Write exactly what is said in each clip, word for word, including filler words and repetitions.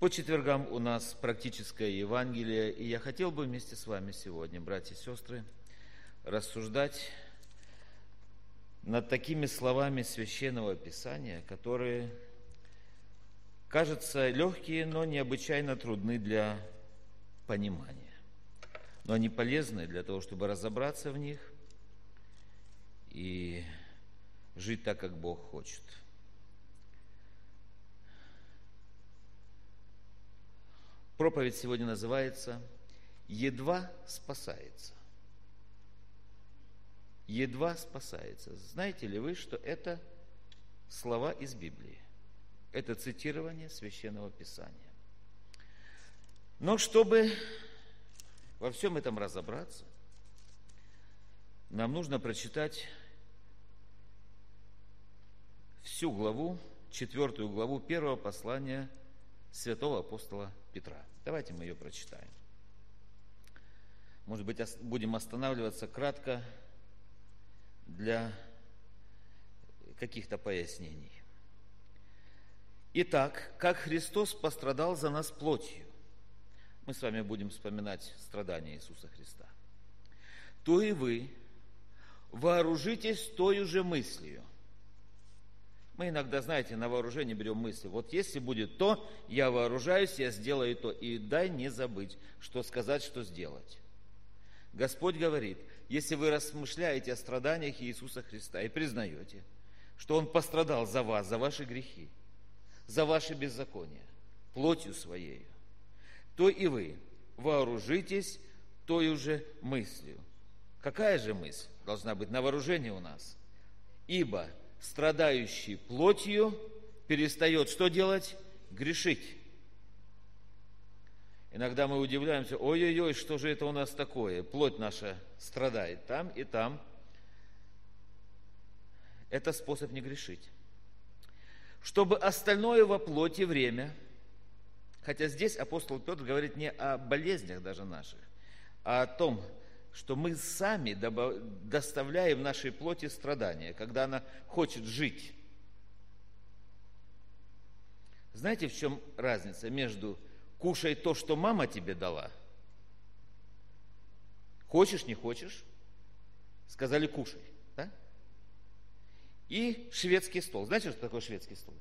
По четвергам у нас практическое Евангелие, и я хотел бы вместе с вами сегодня, братья и сестры, рассуждать над такими словами Священного Писания, которые кажутся легкие, но необычайно трудны для понимания. Но они полезны для того, чтобы разобраться в них и жить так, как Бог хочет. Проповедь сегодня называется «Едва спасается». «Едва спасается». Знаете ли вы, что это слова из Библии? Это цитирование Священного Писания. Но чтобы во всем этом разобраться, нам нужно прочитать всю главу, четвертую главу первого послания святого апостола Петра. Давайте мы ее прочитаем. Может быть, будем останавливаться кратко для каких-то пояснений. Итак, как Христос пострадал за нас плотью, мы с вами будем вспоминать страдания Иисуса Христа, то и вы вооружитесь той же мыслью. Мы иногда, знаете, на вооружение берем мысли. Вот если будет то, я вооружаюсь, я сделаю то. И дай не забыть, что сказать, что сделать. Господь говорит, если вы размышляете о страданиях Иисуса Христа и признаете, что Он пострадал за вас, за ваши грехи, за ваши беззакония, плотью Своею, то и вы вооружитесь той же мыслью. Какая же мысль должна быть на вооружении у нас? Ибо страдающий плотью перестает что делать? Грешить. Иногда мы удивляемся, ой-ой-ой, что же это у нас такое? Плоть наша страдает там и там. Это способ не грешить. Чтобы остальное во плоти время, хотя здесь апостол Петр говорит не о болезнях даже наших, а о том, что мы сами доставляем нашей плоти страдания, когда она хочет жить. Знаете, в чем разница между «кушай то, что мама тебе дала»? Хочешь, не хочешь? Сказали «кушай». Да? И шведский стол. Знаете, что такое шведский стол?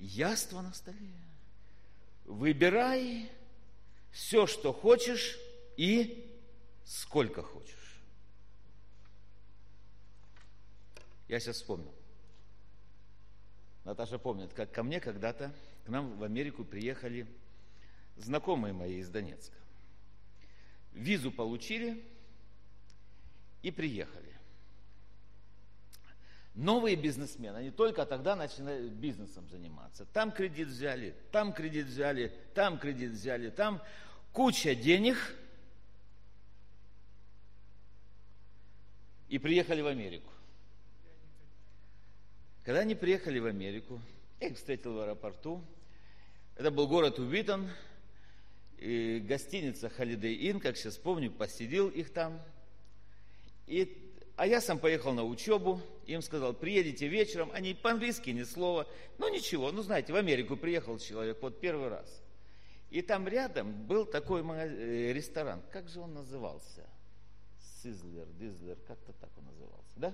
Яство на столе. Выбирай все, что хочешь, и сколько хочешь. Я сейчас вспомнил. Наташа помнит, как ко мне когда-то, к нам в Америку приехали знакомые мои из Донецка. Визу получили и приехали. Новые бизнесмены, они только тогда начинают бизнесом заниматься. Там кредит взяли, там кредит взяли, там кредит взяли, там куча денег. И приехали в Америку. Когда они приехали в Америку, я их встретил в аэропорту. Это был город Уитон, и гостиница Holiday Inn, как сейчас помню, посидел их там. И, а я сам поехал на учебу, им сказал, приедете вечером. Они по-английски ни слова. Ну ничего, ну знаете, в Америку приехал человек вот первый раз. И там рядом был такой ресторан, как же он назывался? Сизлер, Дизлер, как-то так он назывался, да?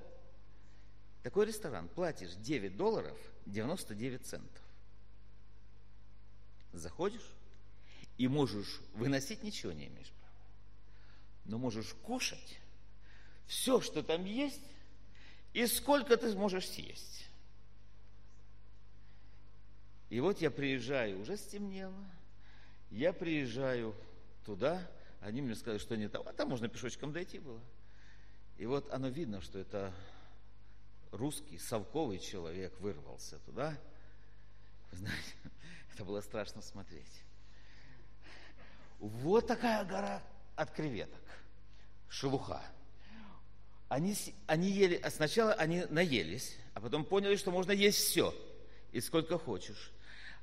Такой ресторан, платишь девять долларов девяносто девять центов. Заходишь и можешь выносить, ничего не имеешь права. Но можешь кушать все, что там есть, и сколько ты можешь съесть. И вот я приезжаю, уже стемнело, я приезжаю туда. Они мне сказали, что не там, а там можно пешочком дойти было. И вот оно видно, что это русский, совковый человек вырвался туда. Вы знаете, это было страшно смотреть. Вот такая гора от креветок, шелуха. Они, они ели, а сначала они наелись, а потом поняли, что можно есть все, и сколько хочешь.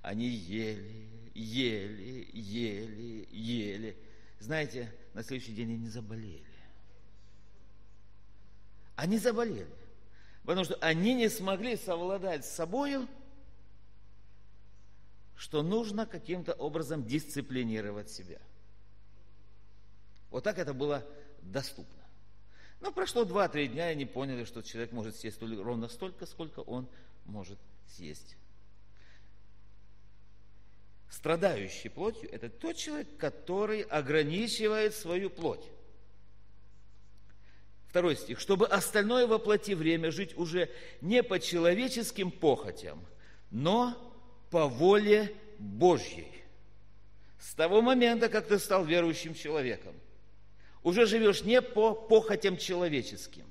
Они ели, ели, ели, ели. Знаете, на следующий день они заболели. Они заболели, потому что они не смогли совладать с собою, что нужно каким-то образом дисциплинировать себя. Вот так это было доступно. Но прошло два-три дня, и они поняли, что человек может съесть ровно столько, сколько он может съесть. Страдающий плотью – это тот человек, который ограничивает свою плоть. Второй стих. «Чтобы остальное во плоти время жить уже не по человеческим похотям, но по воле Божьей». С того момента, как ты стал верующим человеком, уже живешь не по похотям человеческим.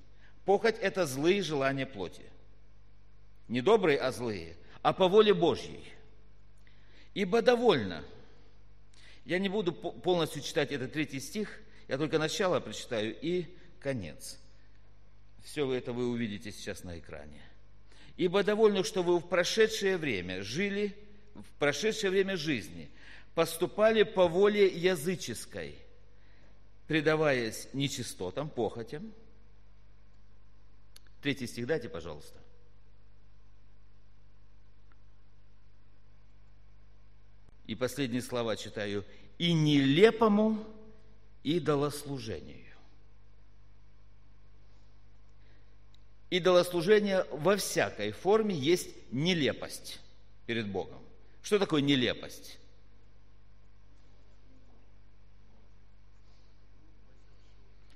Похоть – это злые желания плоти. Не добрые, а злые, а по воле Божьей. «Ибо довольно». Я не буду полностью читать этот третий стих, я только начало прочитаю и конец. Все это вы увидите сейчас на экране. «Ибо довольно, что вы в прошедшее время жили, в прошедшее время жизни, поступали по воле языческой, предаваясь нечистотам, похотям». Третий стих дайте, пожалуйста. И последние слова читаю. «И нелепому идолослужению». Идолослужение во всякой форме есть нелепость перед Богом. Что такое нелепость?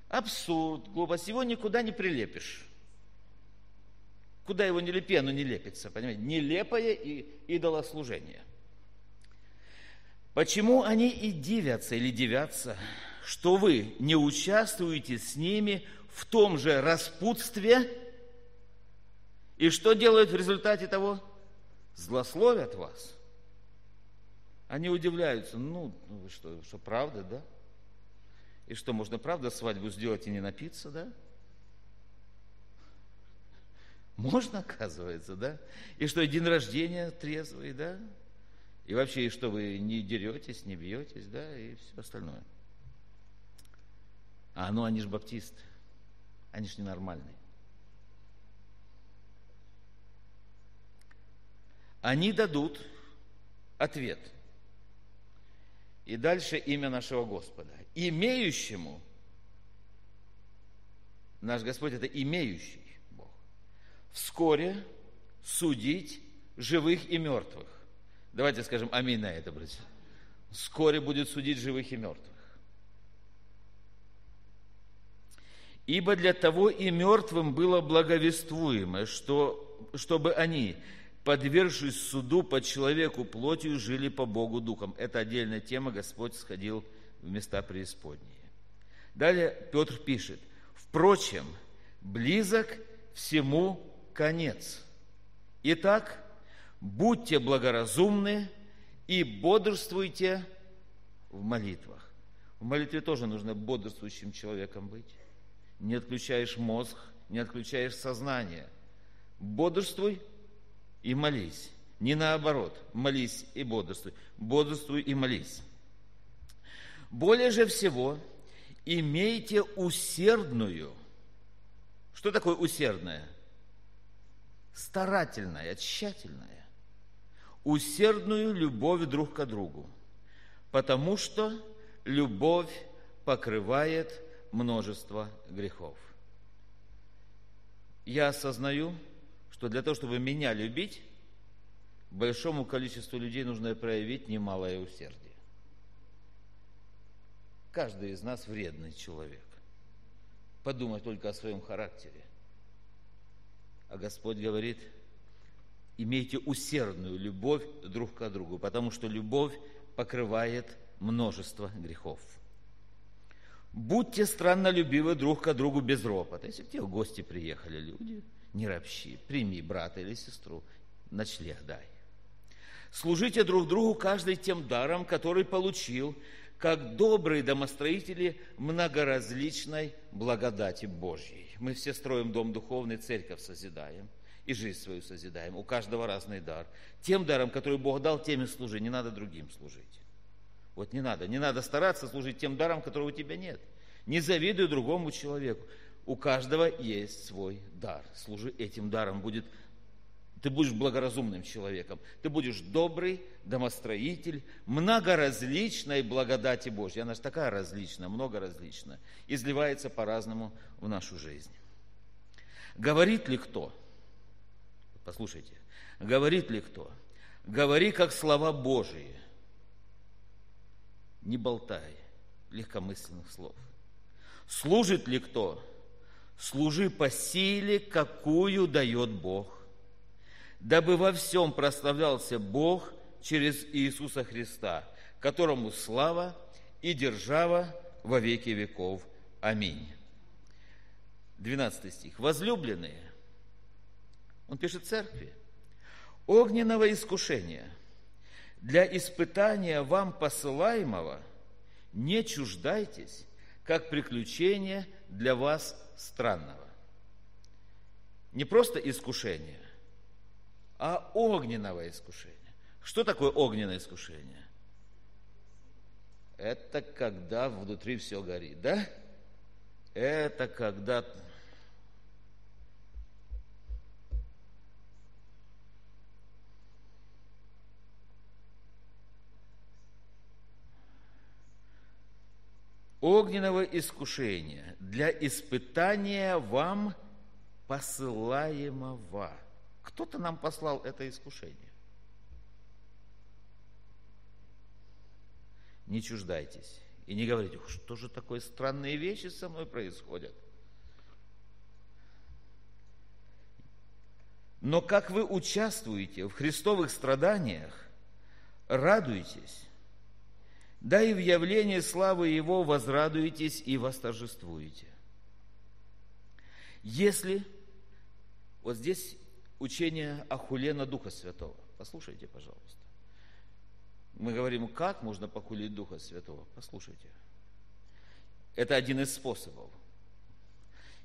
Абсурд, глупость. Его никуда не прилепишь. Куда его не лепи, оно не лепится. Понимаете? Нелепое и идолослужение. Почему они и дивятся или дивятся, что вы не участвуете с ними в том же распутстве? И что делают в результате того? Злословят вас. Они удивляются. Ну, ну что, что, правда, да? И что, можно правда свадьбу сделать и не напиться, да? Можно, оказывается, да? И что, и день рождения трезвый, да? И вообще, и что, вы не деретесь, не бьетесь, да? И все остальное. А ну, они же баптисты. Они же ненормальные. Они дадут ответ. И дальше имя нашего Господа. Имеющему, наш Господь – это имеющий Бог, вскоре судить живых и мертвых. Давайте скажем аминь на это, братья. Вскоре будет судить живых и мертвых. «Ибо для того и мертвым было благовествуемо, что, чтобы они... подвергшись суду по человеку плотью, жили по Богу духом». Это отдельная тема, Господь сходил в места преисподние. Далее Петр пишет: «Впрочем, близок всему конец. Итак, будьте благоразумны и бодрствуйте в молитвах». В молитве тоже нужно бодрствующим человеком быть. Не отключаешь мозг, не отключаешь сознание. Бодрствуй и молись. Не наоборот. Молись и бодрствуй. Бодрствуй и молись. «Более же всего имейте усердную». Что такое усердное? Старательное, тщательное. «Усердную любовь друг к другу, потому что любовь покрывает множество грехов». Я осознаю, что для того, чтобы меня любить, большому количеству людей нужно проявить немалое усердие. Каждый из нас вредный человек. Подумать только о своем характере. А Господь говорит: имейте усердную любовь друг к другу, потому что любовь покрывает множество грехов. «Будьте страннолюбивы друг к другу без ропота». Если к тебе в гости приехали люди, не ропщи, прими брата или сестру, ночлег дай. «Служите друг другу каждый тем даром, который получил, как добрые домостроители многоразличной благодати Божьей». Мы все строим дом духовный, церковь созидаем и жизнь свою созидаем. У каждого разный дар. Тем даром, который Бог дал, тем и служи, не надо другим служить. Вот не надо, не надо стараться служить тем даром, которого у тебя нет. Не завидуй другому человеку. У каждого есть свой дар. Служи этим даром, будет Ты будешь благоразумным человеком. Ты будешь добрый, домостроитель, многоразличной благодати Божьей. Она же такая различная, многоразличная. Изливается по-разному в нашу жизнь. Говорит ли кто? Послушайте. Говорит ли кто? Говори, как слова Божии. Не болтай легкомысленных слов. Служит ли кто? Служи по силе, какую дает Бог, дабы во всем прославлялся Бог через Иисуса Христа, которому слава и держава во веки веков. Аминь. двенадцатый стих. Возлюбленные, он пишет церкви, огненного искушения для испытания вам посылаемого не чуждайтесь, как приключение для вас странного. Не просто искушение, а огненного искушения. Что такое огненное искушение? Это когда внутри все горит, да? Это когда... Огненного искушения для испытания вам посылаемого. Кто-то нам послал это искушение. Не чуждайтесь и не говорите, что же такое странные вещи со мной происходят. Но как вы участвуете в Христовых страданиях, радуйтесь, да и в явлении славы Его возрадуетесь и восторжествуете. Если, вот здесь учение охулена Духа Святого. Послушайте, пожалуйста. Мы говорим, как можно похулить Духа Святого? Послушайте. Это один из способов.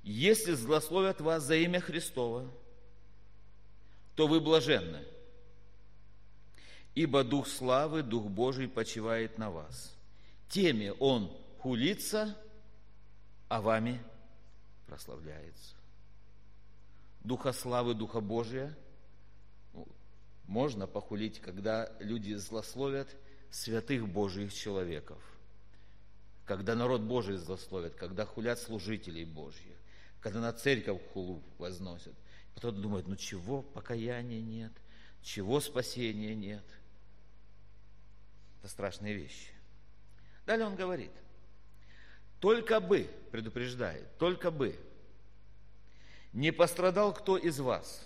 Если злословят вас за имя Христово, то вы блаженны. Ибо Дух славы, Дух Божий почивает на вас. Теми Он хулится, а вами прославляется. Духа славы, Духа Божия можно похулить, когда люди злословят святых Божьих человеков, когда народ Божий злословят, когда хулят служителей Божьих, когда на церковь хулу возносят. Кто-то думает, ну чего покаяния нет, чего спасения нет. Это страшные вещи. Далее он говорит, только бы, предупреждает, только бы не пострадал кто из вас.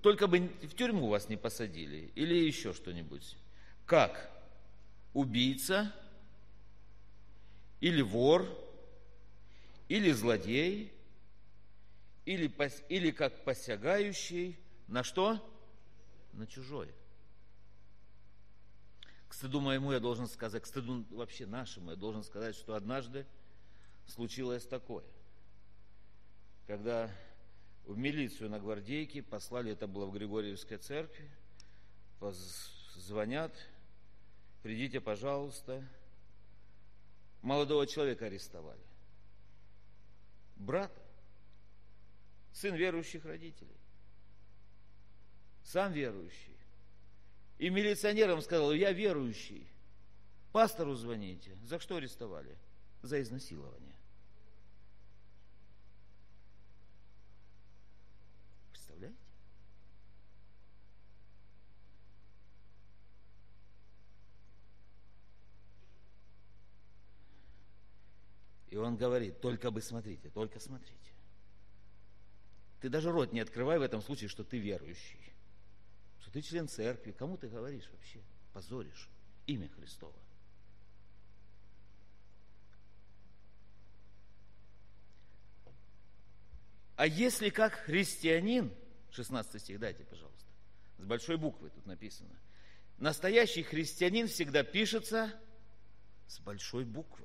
Только бы в тюрьму вас не посадили или еще что-нибудь. Как убийца, или вор, или злодей, или, пос, или как посягающий на что? На чужое. К стыду моему я должен сказать, к стыду вообще нашему я должен сказать, что однажды случилось такое. Когда в милицию на гвардейке послали, это было в Григорьевской церкви, звонят, придите, пожалуйста. Молодого человека арестовали. Брата, сын верующих родителей, сам верующий. И милиционерам сказал, я верующий, пастору звоните. За что арестовали? За изнасилование. И он говорит, только бы смотрите, только смотрите. Ты даже рот не открывай в этом случае, что ты верующий, что ты член церкви. Кому ты говоришь вообще? Позоришь имя Христово. А если как христианин, шестнадцатый стих, дайте, пожалуйста, с большой буквы тут написано. Настоящий христианин всегда пишется с большой буквы.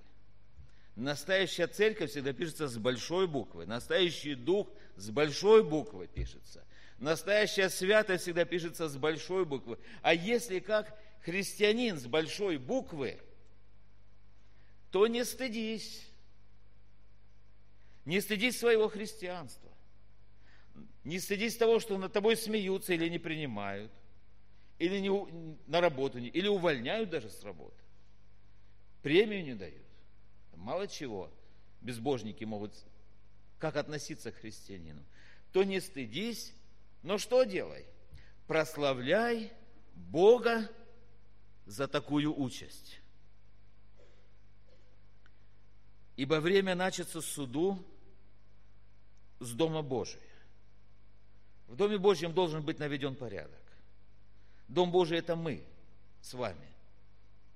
Настоящая церковь всегда пишется с большой буквы. Настоящий дух с большой буквы пишется. Настоящая святость всегда пишется с большой буквы. А если как христианин с большой буквы, то не стыдись. Не стыдись своего христианства. Не стыдись того, что над тобой смеются или не принимают, или не, на работу, или увольняют даже с работы. Премию не дают. Мало чего безбожники могут, как относиться к христианину. То не стыдись, но что делай? Прославляй Бога за такую участь. Ибо время начаться суду с Дома Божия. В Доме Божьем должен быть наведен порядок. Дом Божий – это мы с вами.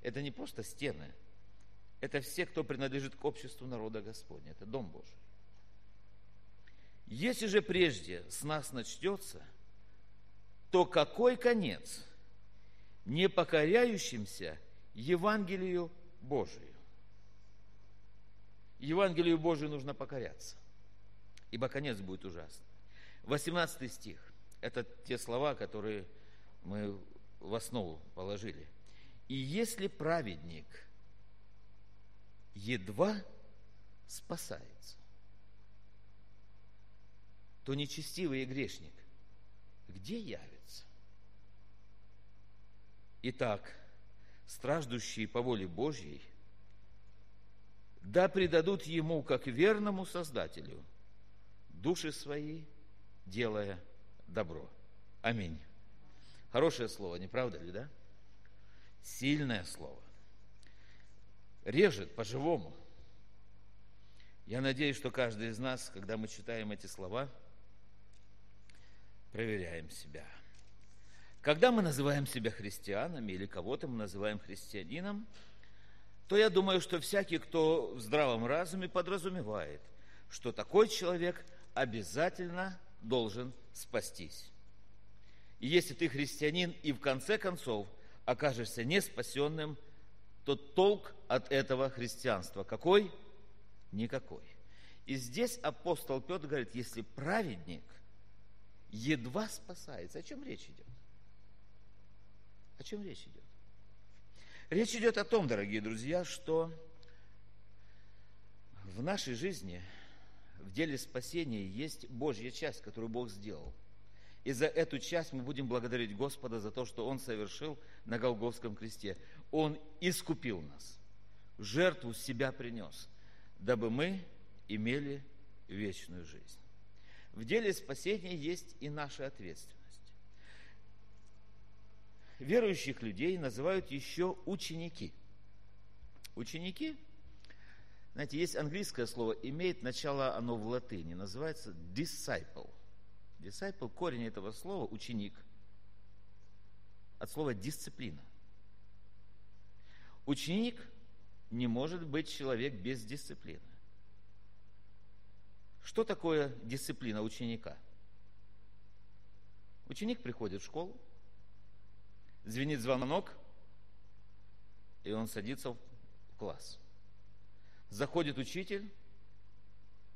Это не просто стены. Это все, кто принадлежит к обществу народа Господня. Это Дом Божий. Если же прежде с нас начнется, то какой конец непокоряющимся Евангелию Божию? Евангелию Божию нужно покоряться, ибо конец будет ужасный. восемнадцатый стих. Это те слова, которые мы в основу положили. «И если праведник едва спасается, то нечестивый и грешник где явится? Итак, страждущие по воле Божьей да предадут ему, как верному Создателю, души свои, делая добро». Аминь. Хорошее слово, не правда ли, да? Сильное слово. Режет по-живому. Я надеюсь, что каждый из нас, когда мы читаем эти слова, проверяем себя. Когда мы называем себя христианами или кого-то мы называем христианином, то я думаю, что всякий, кто в здравом разуме, подразумевает, что такой человек обязательно должен спастись. И если ты христианин и в конце концов окажешься не спасенным, то толк от этого христианства какой? Никакой. И здесь апостол Петр говорит, если праведник едва спасается, о чем речь идет? О чем речь идет? Речь идет о том, дорогие друзья, что в нашей жизни, в деле спасения, есть Божья часть, которую Бог сделал. И за эту часть мы будем благодарить Господа за то, что Он совершил на Голгофском кресте. Он искупил нас, жертву себя принес, дабы мы имели вечную жизнь. В деле спасения есть и наша ответственность. Верующих людей называют еще ученики. Ученики, знаете, есть английское слово, имеет начало оно в латыни, называется disciple. Disciple, корень этого слова, ученик, от слова дисциплина. Ученик не может быть человек без дисциплины. Что такое дисциплина ученика? Ученик приходит в школу, звенит звонок, и он садится в класс. Заходит учитель,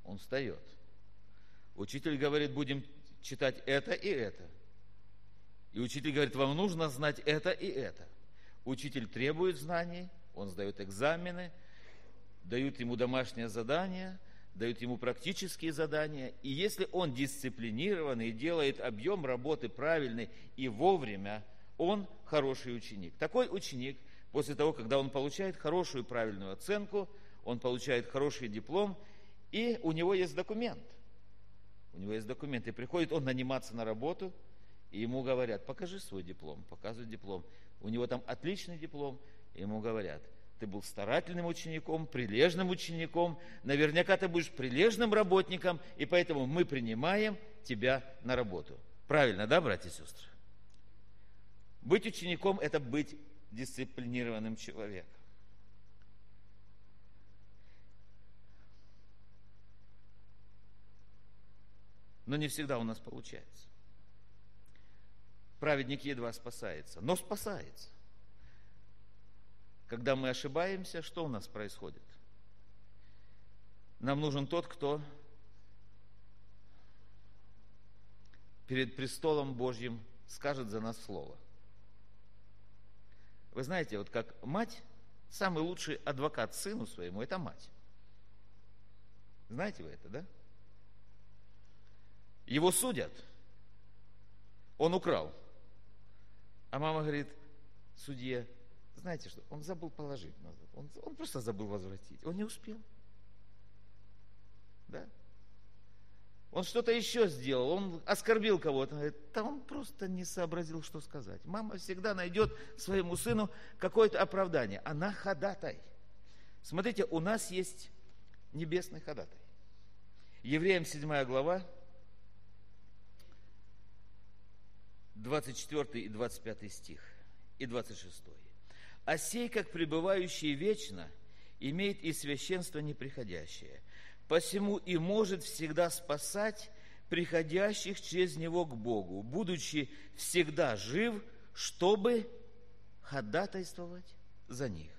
он встает. Учитель говорит, будем читать это и это. И учитель говорит, вам нужно знать это и это. Учитель требует знаний, он сдает экзамены, дают ему домашние задания, дают ему практические задания. И если он дисциплинированный, делает объем работы правильный и вовремя, он хороший ученик. Такой ученик, после того, когда он получает хорошую правильную оценку, он получает хороший диплом, и у него есть документ. У него есть документ, и приходит он наниматься на работу, и ему говорят, покажи свой диплом, показывай диплом. У него там отличный диплом, и ему говорят, ты был старательным учеником, прилежным учеником, наверняка ты будешь прилежным работником, и поэтому мы принимаем тебя на работу. Правильно, да, братья и сестры? Быть учеником – это быть дисциплинированным человеком. Но не всегда у нас получается. Праведник едва спасается, но спасается. Когда мы ошибаемся, что у нас происходит? Нам нужен тот, кто перед престолом Божьим скажет за нас слово. Вы знаете, вот как мать, самый лучший адвокат сыну своему – это мать. Знаете вы это, да? Его судят, он украл. А мама говорит судье: знаете что, он забыл положить назад, он, он просто забыл возвратить, он не успел. Да? Он что-то еще сделал, он оскорбил кого-то. Он говорит: да он просто не сообразил, что сказать. Мама всегда найдет своему сыну какое-то оправдание. Она ходатай. Смотрите, у нас есть небесный ходатай. Евреям седьмая глава, двадцать четвёртый и двадцать пятый стих, и двадцать шестой. «А сей, как пребывающий вечно, имеет и священство неприходящее, посему и может всегда спасать приходящих через Него к Богу, будучи всегда жив, чтобы ходатайствовать за них.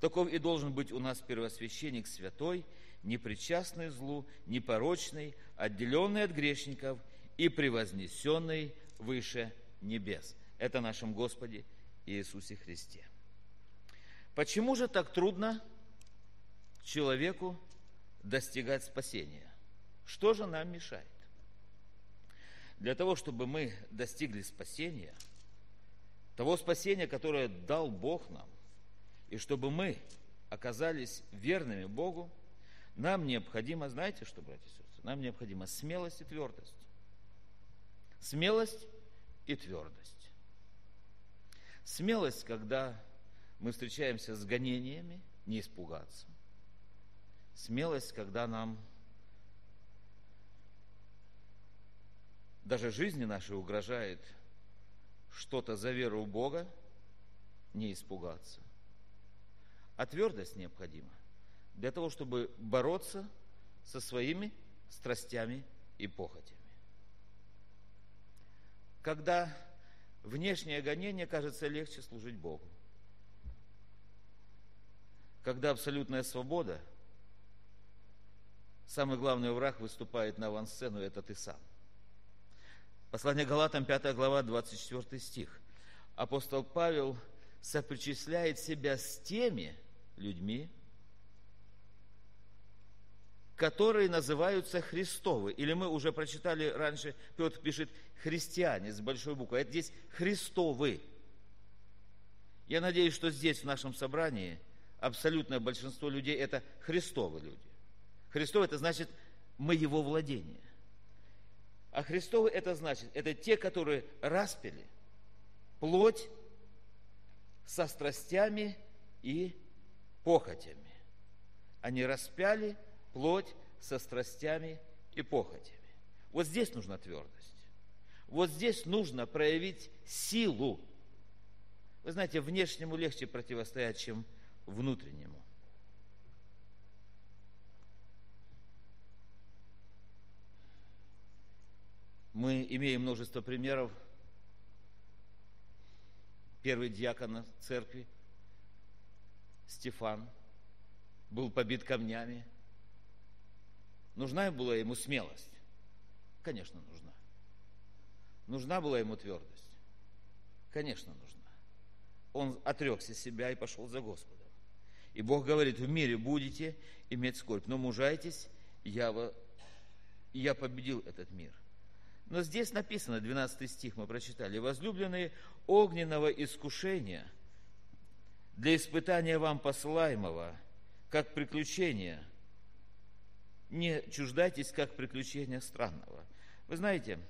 Таков и должен быть у нас первосвященник святой, непричастный злу, непорочный, отделенный от грешников и превознесенный выше небес». Это о нашем Господе Иисусе Христе. Почему же так трудно человеку достигать спасения? Что же нам мешает? Для того, чтобы мы достигли спасения, того спасения, которое дал Бог нам, и чтобы мы оказались верными Богу, нам необходимо, знаете что, братья и сестры, нам необходима смелость и твердость. Смелость и твердость. Смелость, когда мы встречаемся с гонениями, не испугаться. Смелость, когда нам даже жизни нашей угрожает что-то за веру в Бога, не испугаться. А твердость необходима для того, чтобы бороться со своими страстями и похотями. Когда внешнее гонение кажется легче служить Богу, когда абсолютная свобода, самый главный враг выступает на авансцену, это ты сам. Послание Галатам, пятая глава, двадцать четвёртый стих. Апостол Павел сопричисляет себя с теми людьми, которые называются Христовы. Или мы уже прочитали раньше, Петр пишет «христиане» с большой буквы. Это здесь «Христовы». Я надеюсь, что здесь, в нашем собрании, абсолютное большинство людей – это Христовы люди. Христовы – это значит «мы его владение». А Христовы – это значит, это те, которые распяли плоть со страстями и похотями. Они распяли плоть со страстями и похотями. Вот здесь нужна твердость. Вот здесь нужно проявить силу. Вы знаете, внешнему легче противостоять, чем внутреннему. Мы имеем множество примеров. Первый диакон церкви, Стефан, был побит камнями. Нужна была ему смелость? Конечно, нужна. Нужна была ему твердость? Конечно, нужна. Он отрекся себя и пошел за Господом. И Бог говорит: в мире будете иметь скорбь, но мужайтесь, я, я победил этот мир. Но здесь написано, двенадцатый стих мы прочитали: «Возлюбленные, огненного искушения для испытания вам посылаемого, как приключение, не чуждайтесь, как приключения странного». Вы знаете,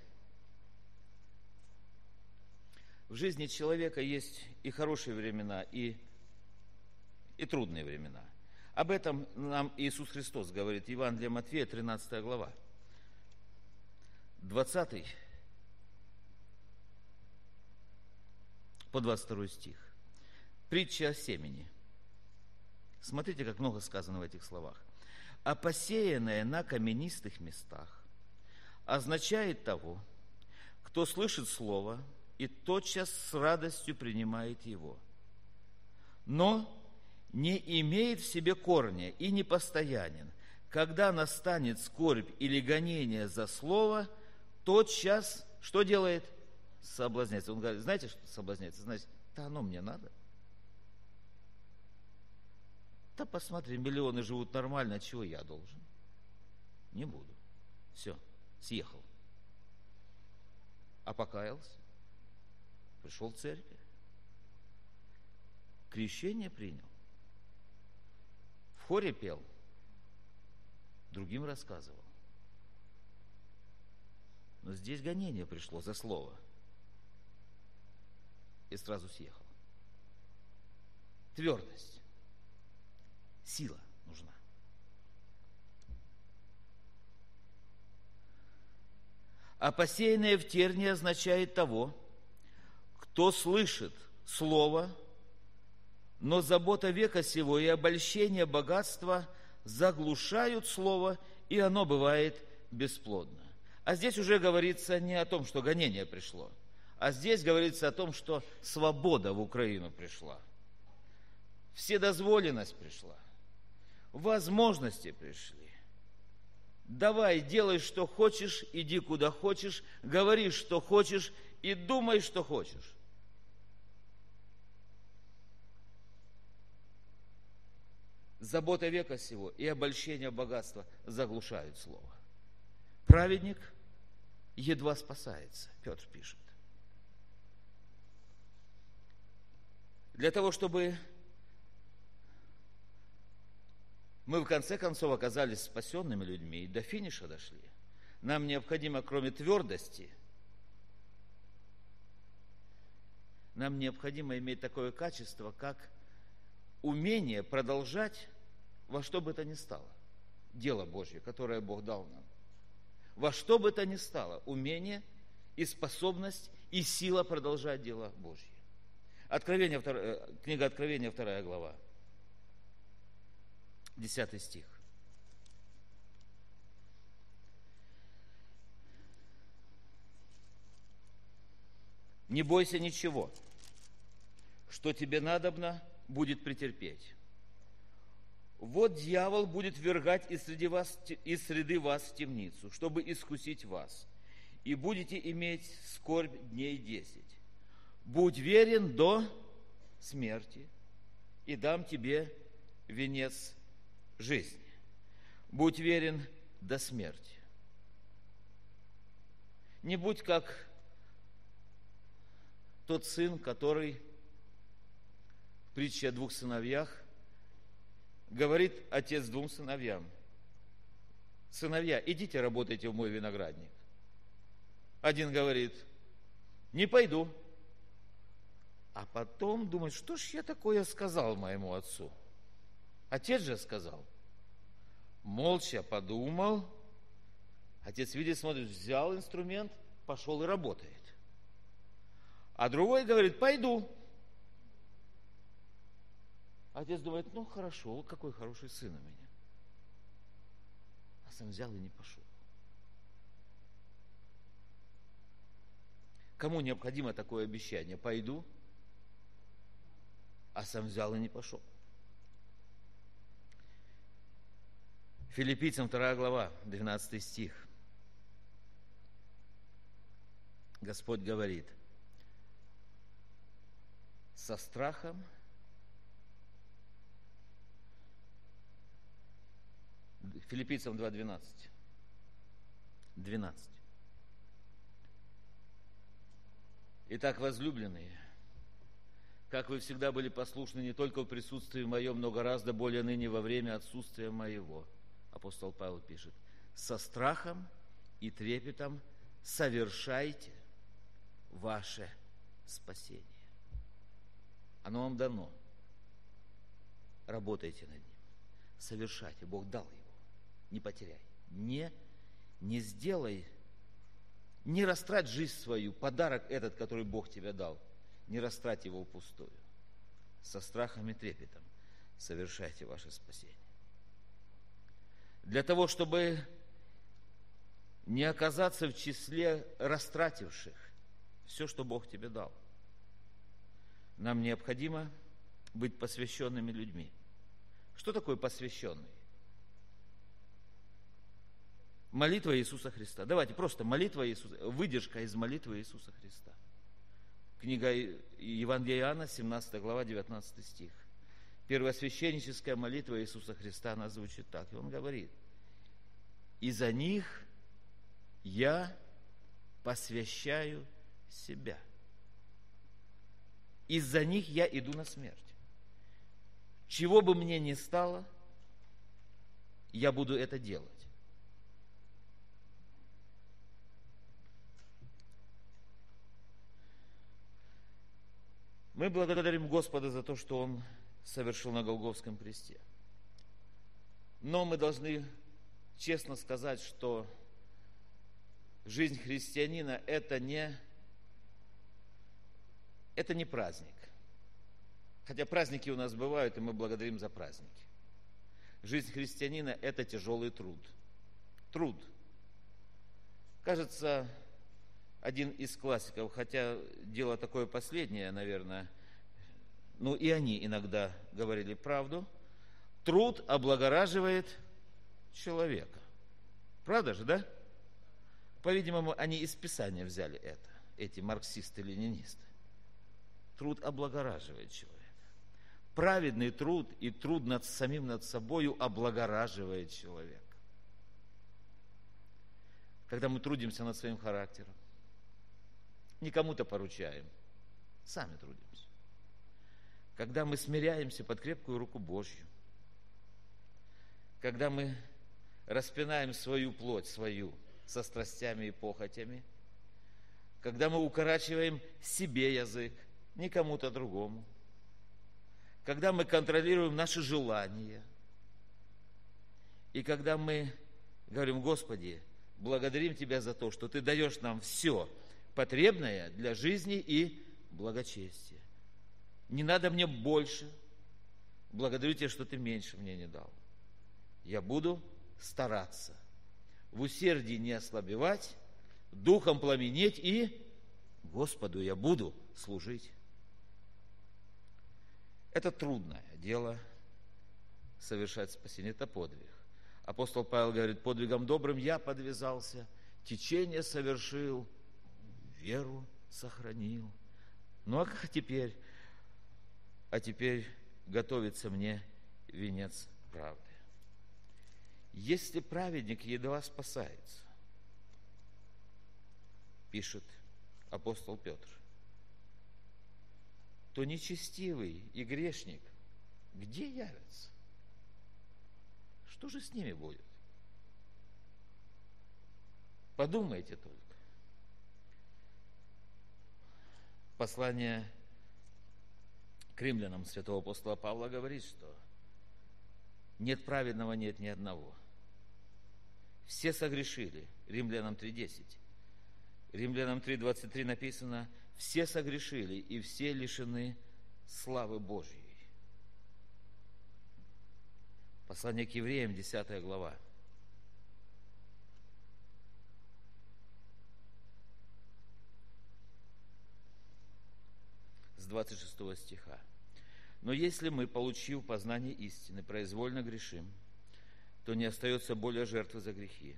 в жизни человека есть и хорошие времена, и, и трудные времена. Об этом нам Иисус Христос говорит, Евангелие Матфея, тринадцатая глава, двадцатый по двадцать второй стих. Притча о семени. Смотрите, как много сказано в этих словах. «А посеянное на каменистых местах означает того, кто слышит слово и тотчас с радостью принимает его, но не имеет в себе корня и непостоянен. Когда настанет скорбь или гонение за слово, тотчас что делает? Соблазняется». Он говорит, знаете, что соблазняется? Значит, да оно мне надо. Да посмотри, миллионы живут нормально, чего я должен? Не буду. Все, съехал. а покаялся, пришел в церковь, крещение принял, в хоре пел, другим рассказывал. Но здесь гонение пришло за слово. И сразу съехал. Твердость. Сила нужна. А посеянное в тернии означает того, кто слышит слово, но забота века сего и обольщение богатства заглушают слово, и оно бывает бесплодно. А здесь уже говорится не о том, что гонение пришло, а здесь говорится о том, что свобода в Украину пришла, вседозволенность пришла, возможности пришли. Давай, делай, что хочешь, иди, куда хочешь, говори, что хочешь, и думай, что хочешь. Забота века сего и обольщение богатства заглушают слово. Праведник едва спасается, Петр пишет. Для того, чтобы мы в конце концов оказались спасенными людьми и до финиша дошли, нам необходимо, кроме твердости, нам необходимо иметь такое качество, как умение продолжать во что бы то ни стало дело Божье, которое Бог дал нам. Во что бы то ни стало умение и способность и сила продолжать дело Божье. Откровение, вторая, книга Откровения, вторая глава, десятый стих. «Не бойся ничего, что тебе надобно, будет претерпеть. Вот дьявол будет ввергать из среды вас, из среды вас в темницу, чтобы искусить вас, и будете иметь скорбь дней десять. Будь верен до смерти, и дам тебе венец жизни». Будь верен до смерти. Не будь как тот сын, который в притче о двух сыновьях говорит отец двум сыновьям: «Сыновья, идите работайте в мой виноградник». Один говорит: «Не пойду». А потом думает: что ж я такое сказал моему отцу? Отец же сказал. Молча подумал. Отец видит, смотрит, взял инструмент, пошел и работает. А другой говорит: пойду. Отец думает: ну хорошо, какой хороший сын у меня. А сам взял и не пошел. Кому необходимо такое обещание? Пойду. А сам взял и не пошел. Филиппийцам вторая глава, двенадцатый стих. Господь говорит: со страхом Филиппийцам два, двенадцать. двенадцать. Итак, возлюбленные, как вы всегда были послушны не только в присутствии моем, но гораздо более ныне во время отсутствия моего. Апостол Павел пишет: со страхом и трепетом совершайте ваше спасение. Оно вам дано. Работайте над ним. Совершайте. Бог дал его. Не потеряй. Не, не сделай, не растрать жизнь свою, подарок этот, который Бог тебе дал. Не растрать его впустую. Со страхом и трепетом совершайте ваше спасение. Для того, чтобы не оказаться в числе растративших все, что Бог тебе дал, нам необходимо быть посвященными людьми. Что такое посвященный? Молитва Иисуса Христа. Давайте просто молитва Иисуса, выдержка из молитвы Иисуса Христа. Книга Евангелия Иоанна, семнадцатая глава, девятнадцатый стих. Первосвященническая молитва Иисуса Христа, она звучит так. И Он говорит: «И за них я посвящаю себя. Из-за них я иду на смерть. Чего бы мне ни стало, я буду это делать. Мы благодарим Господа за то, что Он совершил на Голгофском кресте. Но мы должны честно сказать, что жизнь христианина – это не, это не праздник. Хотя праздники у нас бывают, и мы благодарим за праздники. Жизнь христианина – это тяжелый труд. Труд. Кажется, один из классиков, хотя дело такое последнее, наверное, ну и они иногда говорили правду, труд облагораживает человека. Правда же, да? По-видимому, они из Писания взяли это, эти марксисты-ленинисты. Труд облагораживает человека. Праведный труд и труд над самим над собою облагораживает человека. Когда мы трудимся над своим характером, не кому-то поручаем, сами трудимся. Когда мы смиряемся под крепкую руку Божью, когда мы распинаем свою плоть, свою, со страстями и похотями, когда мы укорачиваем себе язык, не кому-то другому, когда мы контролируем наши желания, и когда мы говорим: Господи, благодарим Тебя за то, что Ты даешь нам все потребное для жизни и благочестия. Не надо мне больше, благодарю Тебя, что Ты меньше мне не дал. Я буду стараться, в усердии не ослабевать, духом пламенеть, и Господу я буду служить. Это трудное дело совершать спасение, это подвиг. Апостол Павел говорит: подвигом добрым я подвязался, течение совершил, веру сохранил. Ну а как теперь? А теперь готовится мне венец правды. Если праведник едва спасается, пишет апостол Петр, то нечестивый и грешник где явятся? Что же с ними будет? Подумайте только. Послание к римлянам святого апостола Павла говорит, что нет праведного, нет ни одного. Все согрешили. Римлянам три десять. Римлянам три двадцать три написано: все согрешили и все лишены славы Божьей. Послание к Евреям, десятая глава. С двадцать шестого стиха. Но если мы, получив познание истины, произвольно грешим, то не остается более жертвы за грехи,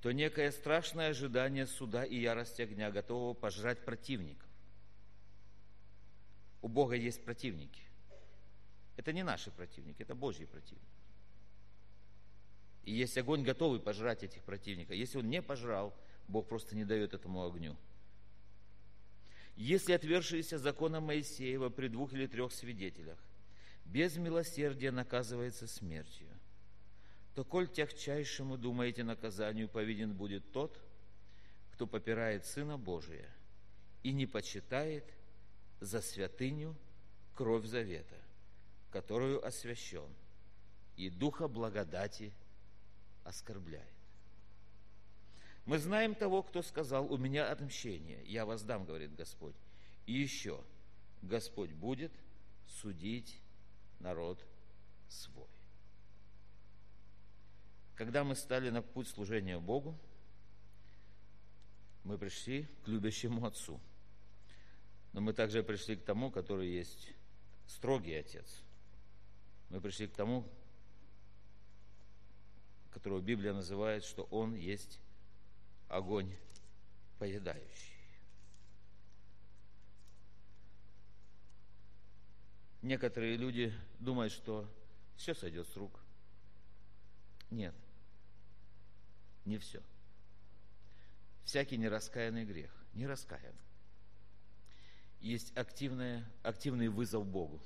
то некое страшное ожидание суда и ярости огня, готового пожрать противников. У Бога есть противники. Это не наши противники, это Божьи противники. И есть огонь, готовый пожрать этих противников. Если он не пожрал, Бог просто не дает этому огню. Если отвергшиеся закона Моисеева при двух или трех свидетелях без милосердия наказывается смертью, то коль тягчайшему думаете наказанию повинен будет тот, кто попирает Сына Божия и не почитает за святыню кровь завета, которую освящен, и духа благодати оскорбляет. Мы знаем того, кто сказал: «У меня отмщение, я воздам, говорит Господь». И еще: «Господь будет судить народ свой». Когда мы стали на путь служения Богу, мы пришли к любящему Отцу. Но мы также пришли к тому, который есть строгий Отец. Мы пришли к тому, которого Библия называет, что Он есть огонь поедающий. Некоторые люди думают, что все сойдет с рук. Нет. Не все. всякий нераскаянный грех. Не раскаян. Есть активное, активный вызов Богу.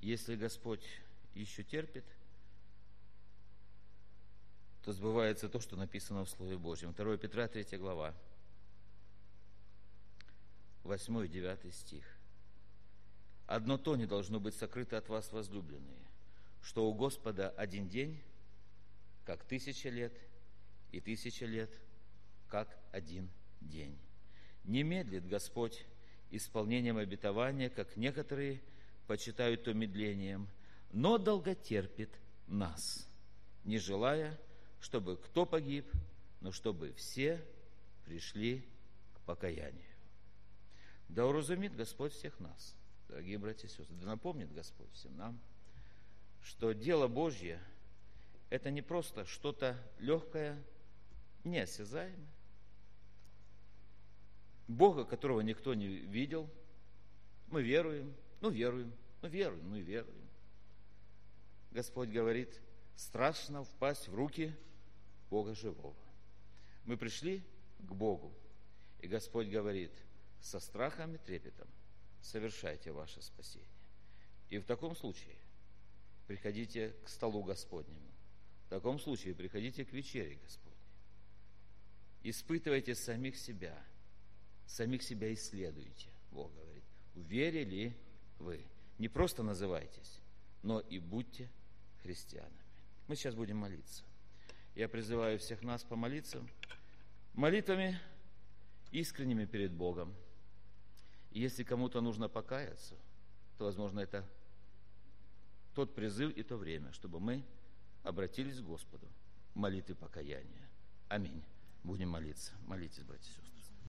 Если Господь еще терпит, то сбывается то, что написано в Слове Божьем. второе Петра, третья глава, восьмой и девятый стих. «Одно то не должно быть сокрыто от вас, возлюбленные, что у Господа один день, как тысяча лет, и тысяча лет, как один день. Не медлит Господь исполнением обетования, как некоторые почитают то медлением, но долготерпит нас, не желая, чтобы кто погиб, но чтобы все пришли к покаянию». Да уразумит Господь всех нас, дорогие братья и сестры, да напомнит Господь всем нам, что дело Божье – это не просто что-то легкое, неосязаемое. Бога, которого никто не видел, мы веруем, ну веруем, ну веруем, ну веруем. Господь говорит, страшно впасть в руки Бога живого. Мы пришли к Богу, и Господь говорит, со страхом и трепетом совершайте ваше спасение. И в таком случае приходите к столу Господнему, в таком случае приходите к вечере Господней. Испытывайте самих себя, самих себя исследуйте, Бог говорит. Верили вы? Не просто называйтесь, но и будьте христианами. Мы сейчас будем молиться. Я призываю всех нас помолиться молитвами искренними перед Богом. И если кому-то нужно покаяться, то, возможно, это тот призыв и то время, чтобы мы обратились к Господу в молитве покаяния. Аминь. Будем молиться. Молитесь, братья и сестры.